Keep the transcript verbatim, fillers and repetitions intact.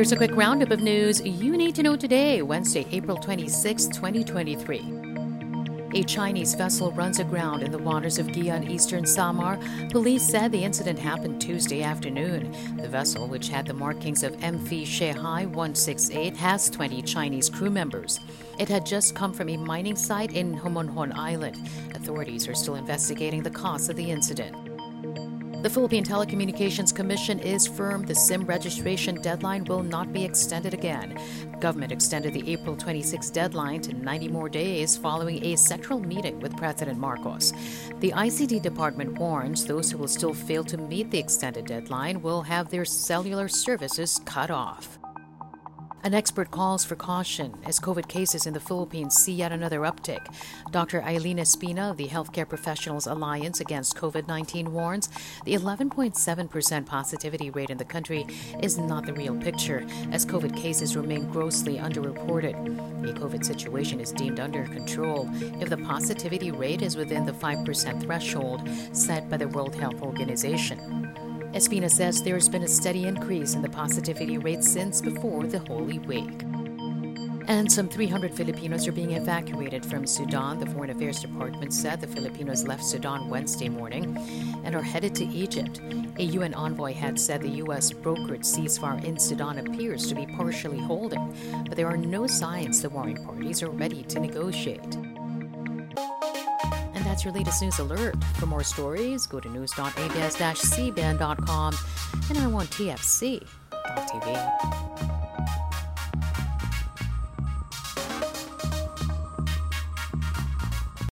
Here's a quick roundup of news you need to know today, Wednesday, April twenty-sixth, twenty twenty-three. A Chinese vessel runs aground in the waters of Guiuan, eastern Samar. Police said the incident happened Tuesday afternoon. The vessel, which had the markings of M V Shehai one sixty-eight, has twenty Chinese crew members. It had just come from a mining site in Homonhon Island. Authorities are still investigating the cause of the incident. The Philippine Telecommunications Commission is firm the SIM registration deadline will not be extended again. Government extended the April twenty-sixth deadline to ninety more days following a sectoral meeting with President Marcos. The I C T department warns those who will still fail to meet the extended deadline will have their cellular services cut off. An expert calls for caution as COVID cases in the Philippines see yet another uptick. Doctor Aileen Espina of the Healthcare Professionals Alliance Against COVID nineteen warns the eleven point seven percent positivity rate in the country is not the real picture, as COVID cases remain grossly underreported. The COVID situation is deemed under control if the positivity rate is within the five percent threshold set by the World Health Organization. Espina says there has been a steady increase in the positivity rate since before the Holy Week. And some three hundred Filipinos are being evacuated from Sudan. The Foreign Affairs Department said the Filipinos left Sudan Wednesday morning and are headed to Egypt. A U N envoy had said the U S brokered ceasefire in Sudan appears to be partially holding, but there are no signs the warring parties are ready to negotiate. That's your latest news alert. For more stories, go to news dot a b s dash c b n dot com and I want t f c dot t v.